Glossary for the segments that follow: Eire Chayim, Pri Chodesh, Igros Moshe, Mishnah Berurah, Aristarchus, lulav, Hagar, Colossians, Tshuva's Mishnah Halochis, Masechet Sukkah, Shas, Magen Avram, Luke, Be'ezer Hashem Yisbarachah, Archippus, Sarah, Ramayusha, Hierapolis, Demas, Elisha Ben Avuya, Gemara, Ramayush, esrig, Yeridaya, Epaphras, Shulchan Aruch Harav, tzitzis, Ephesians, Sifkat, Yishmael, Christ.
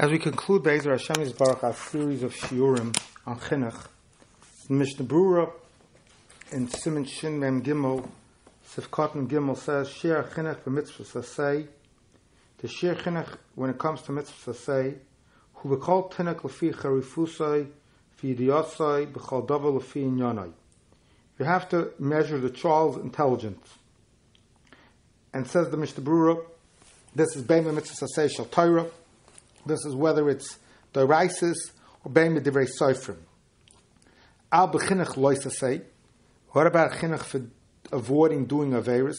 As we conclude Be'ezer Hashem Yisbarachah series of shiurim on chinuch, Mishnah Berurah in Simon Shin Mem Gimel, Sifkat and Gimel says, share chinuch for mitzvah sasei. To share chinuch when it comes to mitzvah sasei, who we call tinuch lefi charifusai, fi yidiyasai, b'chal davar lefi inyanai. You have to measure the child's intelligence. And says the Mishnah Berurah, this is bein mitzvah sasei shel Torah. This is whether it's d'oraisis or bein divrei sofrim. Al b'chinuch lo sasei. What about chinuch for avoiding doing averis?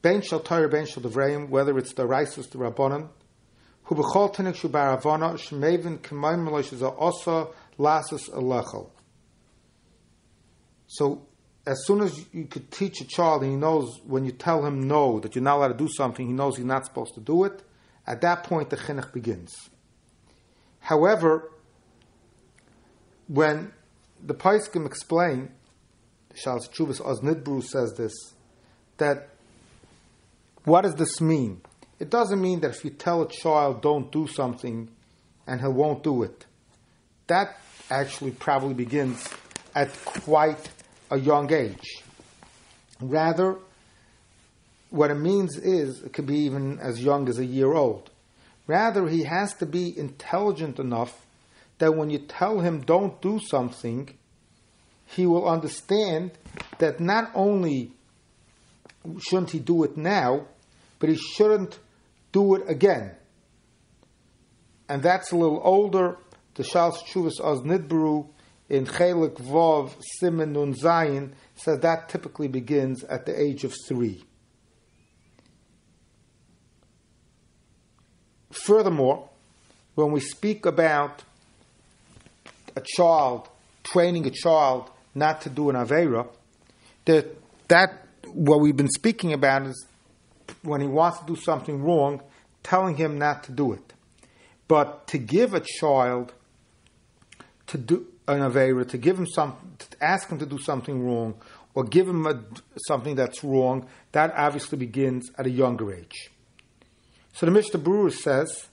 Bein shel Torah, bein shel divreim. Whether it's d'oraisis to rabbanim. Hu b'chol tinuch shu bar havana shemevin k'mayim lo shezah osa lasus alachol. So, as soon as you could teach a child and he knows when you tell him no, that you're not allowed to do something, he knows he's not supposed to do it, at that point the chinuch begins. However, when the poskim explain, the Shas Tshuva's Mishnah says this, that what does this mean? It doesn't mean that if you tell a child don't do something and he won't do it. That actually probably begins at quite a young age. Rather, what it means is, it could be even as young as a year old. Rather, he has to be intelligent enough that when you tell him don't do something, he will understand that not only shouldn't he do it now, but he shouldn't do it again. And that's a little older. The Shas Tshuva's Mishnah in Chelik Vav Simen Nun Zayin says that typically begins at the age of 3. Furthermore, when we speak about a child, training a child not to do an Aveira, that what we've been speaking about is when he wants to do something wrong, telling him not to do it. But to give a child to do an Aveira, to give him to ask him to do something wrong, or give him something that's wrong, that obviously begins at a younger age. So the Mishnah Berurah says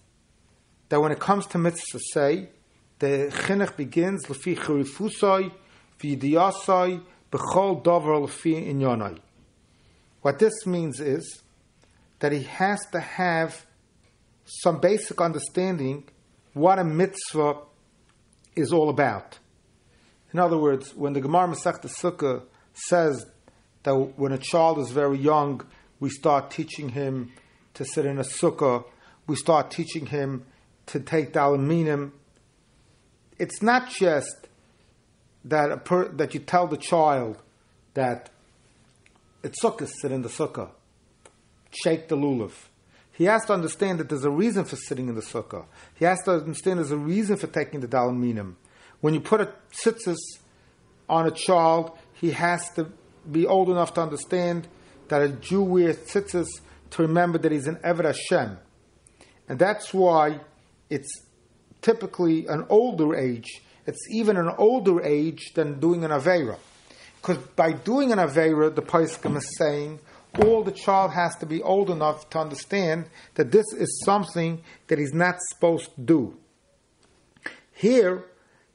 that when it comes to mitzvah sasei, the chinuch begins lefi charifusai, v'yidiyasai, b'chol davar lefi inyanai. What this means is that he has to have some basic understanding what a mitzvah is all about. In other words, when the Gemara Masechet Sukkah says that when a child is very young, we start teaching him to sit in a sukkah, we start teaching him to take dalaminim. It's not just that that you tell the child that it's sukkah, sit in the sukkah, shake the lulav. He has to understand that there's a reason for sitting in the sukkah. He has to understand there's a reason for taking the dalaminim. When you put a tzitzis on a child, he has to be old enough to understand that a Jew wears tzitzis to remember that he's an Eved Hashem. And that's why it's typically an older age. It's even an older age than doing an Aveira. Because by doing an Aveira, the Poskim is saying, all the child has to be old enough to understand that this is something that he's not supposed to do. Here,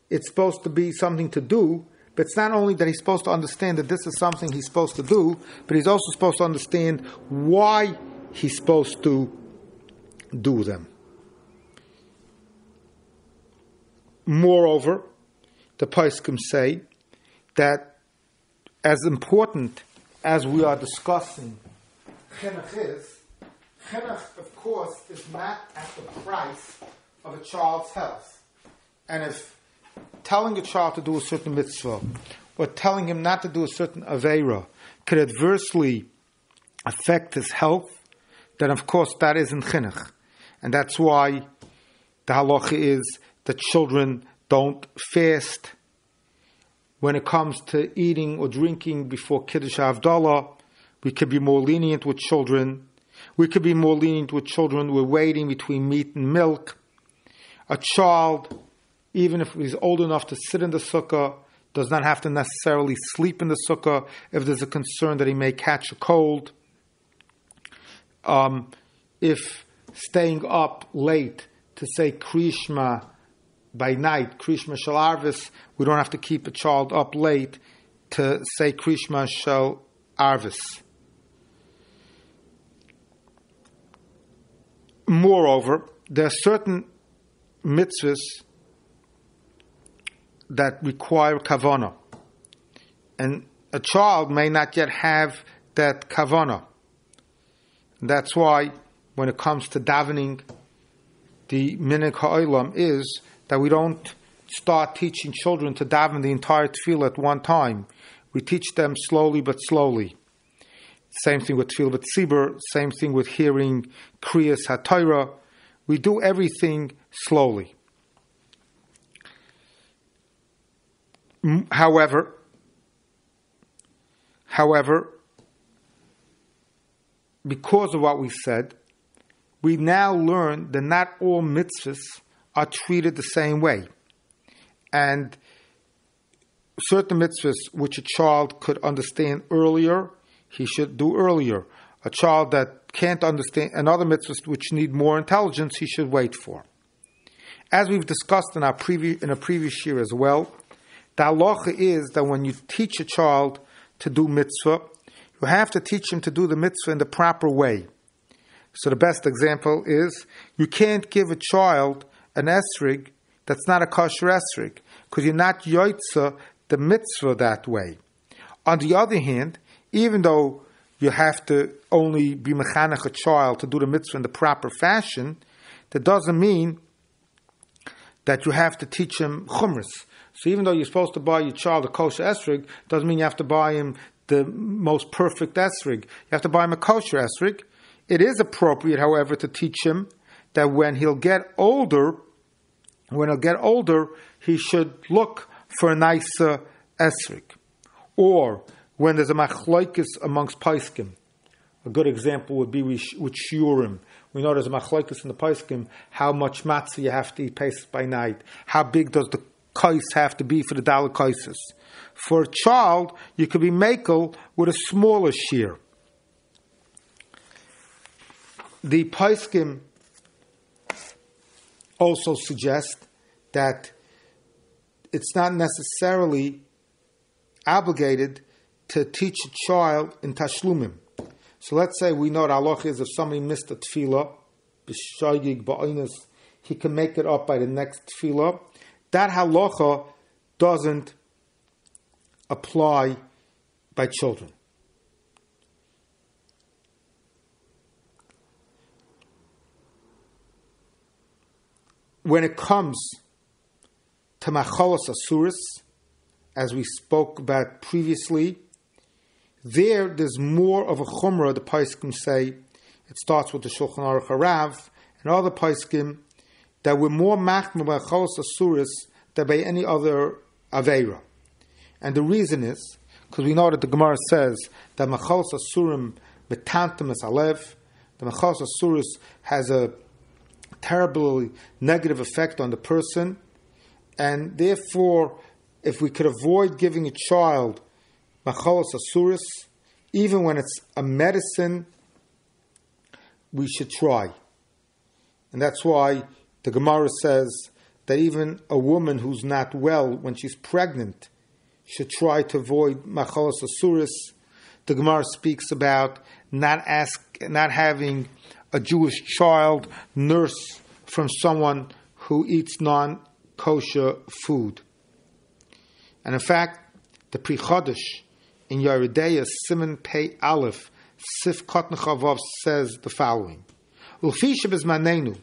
it's supposed to be something to do, but it's not only that he's supposed to understand that this is something he's supposed to do, but he's also supposed to understand why he's supposed to do them. Moreover, the poskim say that as important as we are discussing chinuch is, chinuch, of course, is not at the price of a child's health. And if telling a child to do a certain mitzvah or telling him not to do a certain aveira could adversely affect his health, then of course that isn't chinuch. And that's why the halacha is that children don't fast. When it comes to eating or drinking before Kiddush Havdalah, we could be more lenient with children. We could be more lenient with children who are waiting between meat and milk. A child, even if he's old enough to sit in the sukkah, does not have to necessarily sleep in the sukkah if there's a concern that he may catch a cold. If staying up late to say Krishma by night, Krishma Shel Arvis. We don't have to keep a child up late to say Krishma Shel Arvis. Moreover, there are certain mitzvahs that require kavana, and a child may not yet have that kavana. That's why when it comes to davening, the minhag ha'olam is that we don't start teaching children to daven the entire tefillah at one time. We teach them slowly but slowly. Same thing with tefillah tzibur, same thing with hearing kriyas ha'torah. We do everything slowly. However, because of what we said, we now learn that not all mitzvahs are treated the same way. And certain mitzvahs which a child could understand earlier, he should do earlier. A child that can't understand another mitzvah which need more intelligence, he should wait for. As we've discussed in a previous year as well, the halacha is that when you teach a child to do mitzvah, you have to teach him to do the mitzvah in the proper way. So the best example is, you can't give a child an esrig that's not a kosher esrig, because you're not yotzeh the mitzvah that way. On the other hand, even though you have to only be mechanech a child to do the mitzvah in the proper fashion, that doesn't mean that you have to teach him chumras. So even though you're supposed to buy your child a kosher esrig, doesn't mean you have to buy him the most perfect esrig. You have to buy him a kosher esrig. It is appropriate, however, to teach him that when he'll get older, he should look for a nicer esrig. Or when there's a machlokes amongst paiskim. A good example would be with shiurim. We know there's a machlokes in the paiskim, how much matzah you have to eat paiskim by night, how big does the kais have to be for the dalek kaisis. For a child, you could be makel with a smaller shear. The paiskim also suggest that it's not necessarily obligated to teach a child in tashlumim. So let's say we know the halacha is if somebody missed a tefillah, b'shaygig ba'onas, he can make it up by the next tefillah. That halacha doesn't apply by children. When it comes to machalos asuros, as we spoke about previously, there's more of a chumrah, the paiskim say. It starts with the Shulchan Aruch Harav and other paiskim that we're more machmir by chalos asuris than by any other aveira. And the reason is because we know that the Gemara says that machalos asurim metantam es alev. The machalos asuris has a terribly negative effect on the person, and therefore, if we could avoid giving a child machalos asuris, even when it's a medicine, we should try. And that's why the Gemara says that even a woman who's not well when she's pregnant should try to avoid machalos asuris. The Gemara speaks about not having a Jewish child nurse from someone who eats non-kosher food. And in fact, the Pri Chodesh in Yeridaya, Simon Pei Aleph, Sifkat Nechavov says the following. Ulfisha bezmanenu,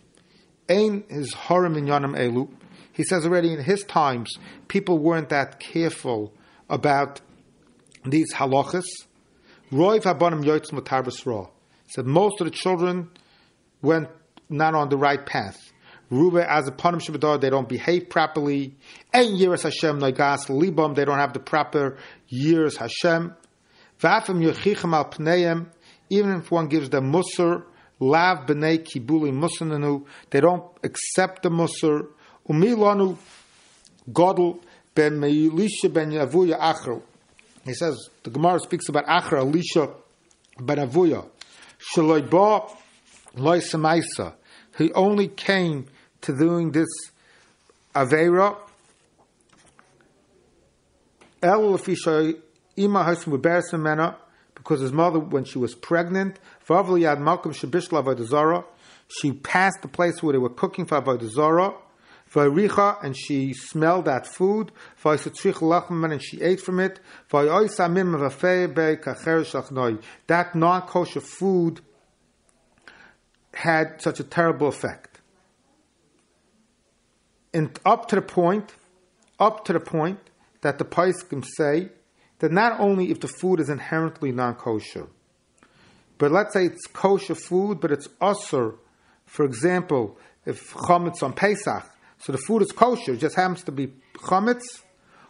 ein his horim in yonam elu. He says already in his times, people weren't that careful about these halachas. Roiv habanim yoitz mutarbis ra. He said most of the children went not on the right path. Rube as upon him, they don't behave properly. And Yiras Hashem Nagas Libam, they don't have the proper Yiras Hashem. Vafim Yochichim al Pneim, even if one gives them Musr, Lav B'nei Kibuli Musananu, they don't accept the Musr. Umilanu Godel Ben Meilisha Ben Yavuya Achru. He says, the Gemara speaks about Achra, Elisha Ben Avuya. Shaloi Ba Loisamaisa. He only came to doing this Aveira. Because his mother, when she was pregnant, she passed the place where they were cooking for Avodah Zarah, and she smelled that food, and she ate from it. That non-kosher food had such a terrible effect. And up to the point that the poskim say that not only if the food is inherently non-kosher, but let's say it's kosher food, but it's usur. For example, if chametz on Pesach, so the food is kosher, it just happens to be chametz,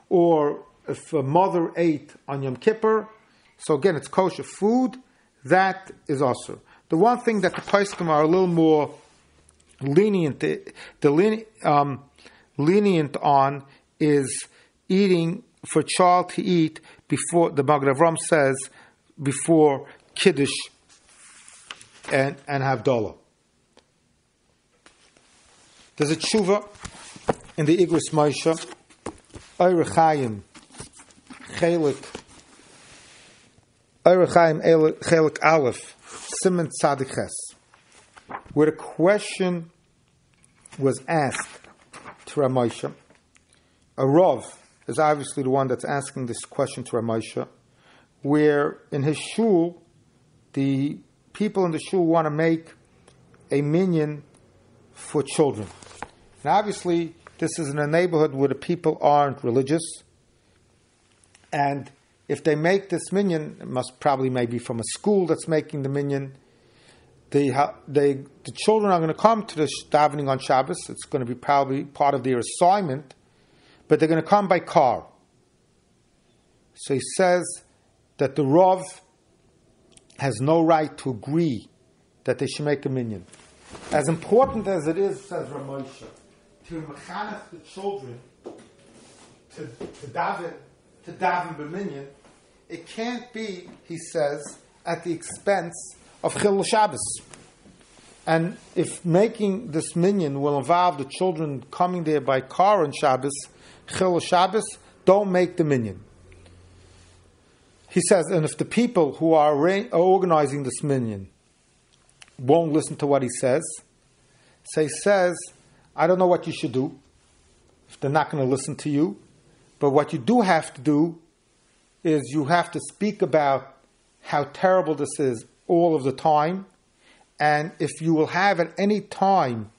or if a mother ate on Yom Kippur, so again, it's kosher food, that is usur. The one thing that the poskim are a little more lenient on is eating, for a child to eat before, the Magen Avram says, before Kiddush and Havdalah. There's a tshuva in the Igros Moshe, Eire Chayim, Chelik Aleph, Siman Tzadiches, where the question was asked to Ramayush. A Rav is obviously the one that's asking this question to Ramayush, where in his shul, the people in the shul want to make a minyan for children. Now obviously, this is in a neighborhood where the people aren't religious, and if they make this minyan, it must probably maybe from a school that's making the minyan, the children are going to come to the davening on Shabbos. It's going to be probably part of their assignment, but they're going to come by car. So he says that the Rav has no right to agree that they should make a minyan. As important as it is, says Ramayusha, to mechanech the children to daven b'minyan, it can't be, he says, at the expense of Chilul Shabbos. And if making this minyan will involve the children coming there by car on Shabbos, Chilul Shabbos, don't make the minyan. He says, and if the people who are organizing this minyan won't listen to what he says, so he says, I don't know what you should do if they're not going to listen to you, but what you do have to do is you have to speak about how terrible this is all of the time, and if you will have at any time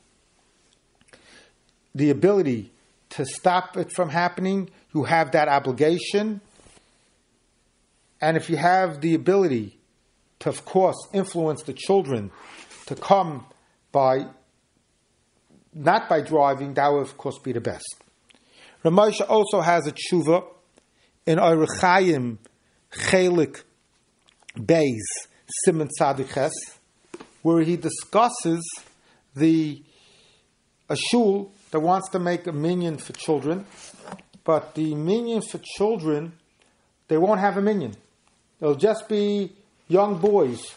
the ability to stop it from happening, you have that obligation. And if you have the ability to, of course, influence the children to come by, not by driving, that would, of course, be the best. Ramayusha also has a tshuva in Eire Chayim Chelik Beis Siman Tzadiches, where he discusses a shul that wants to make a minyan for children, but the minyan for children, they won't have a minyan. It'll just be young boys,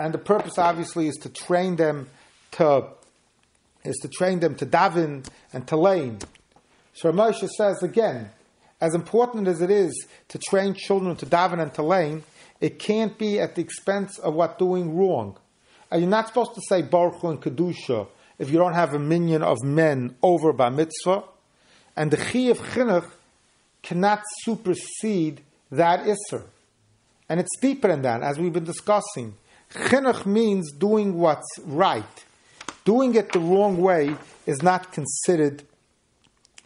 and the purpose obviously is to train them to daven and to learn. So Moshe says again, as important as it is to train children to daven and to learn, it can't be at the expense of what doing wrong. And you're not supposed to say Baruch Hu and Kedusha if you don't have a minyan of men over Bar Mitzvah, and the Chi of Chinuch cannot supersede that Isser. And it's deeper than that, as we've been discussing. Chinuch means doing what's right. Doing it the wrong way is not considered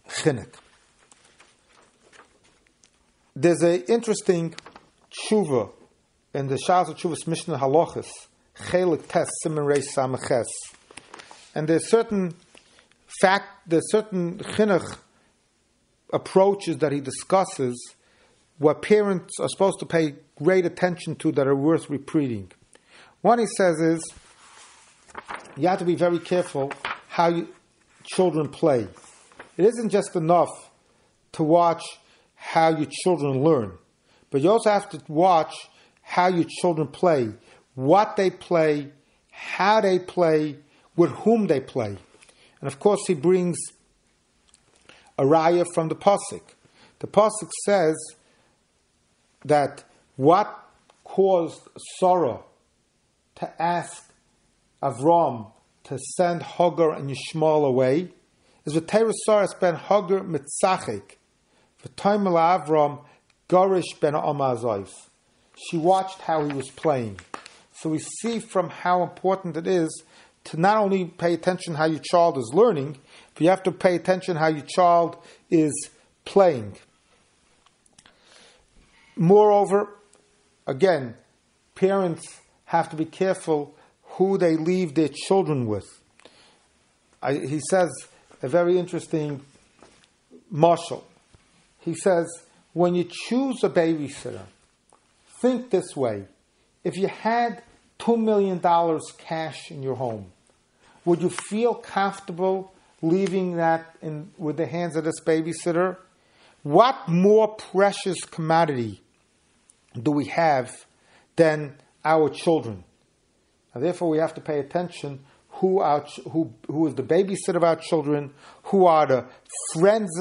chinuch. There's an interesting tshuva in the Shas of Tshuva's Mishnah Halochis, Chelik Tes Siman Reis Samaches, and there's certain chinuch approaches that he discusses, where parents are supposed to pay great attention to that are worth repeating. One he says is, you have to be very careful how children play. It isn't just enough to watch how your children learn, but you also have to watch how your children play, what they play, how they play, with whom they play. And of course he brings a raya from the pasuk. The pasuk says that what caused Sarah to ask Avram to send Hagar and Yishmael away is v'teres Sarah ben Hagar mitzachik v'toimel Avram garish ben amazayif. She watched how he was playing. So we see from how important it is to not only pay attention how your child is learning, but you have to pay attention how your child is playing. Moreover, again, parents have to be careful who they leave their children with. He says a very interesting marshal. He says, when you choose a babysitter, think this way. If you had $2 million cash in your home, would you feel comfortable leaving that with the hands of this babysitter? What more precious commodity do we have than our children? And therefore, we have to pay attention who is the babysitter of our children, who are the friends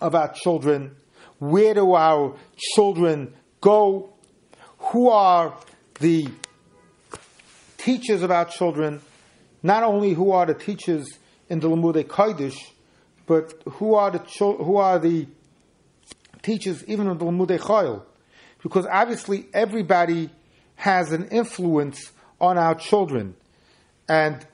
of our children, where do our children go, who are the teachers of our children, not only who are the teachers in the Limudei Kodesh, but who are the teachers even in the Limudei Chayil. Because obviously everybody has an influence on our children. And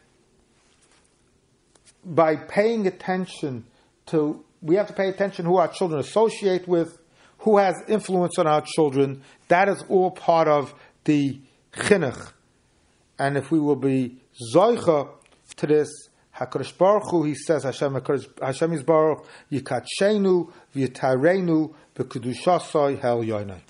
by paying attention to, we have to pay attention who our children associate with, who has influence on our children. That is all part of the chinuch. And if we will be zoicha to this, HaKadosh Baruch Hu, he says, Hashem Yisbarachah, Yikatshenu, V'yitarenu, V'kedushasai, Hel Yoinai.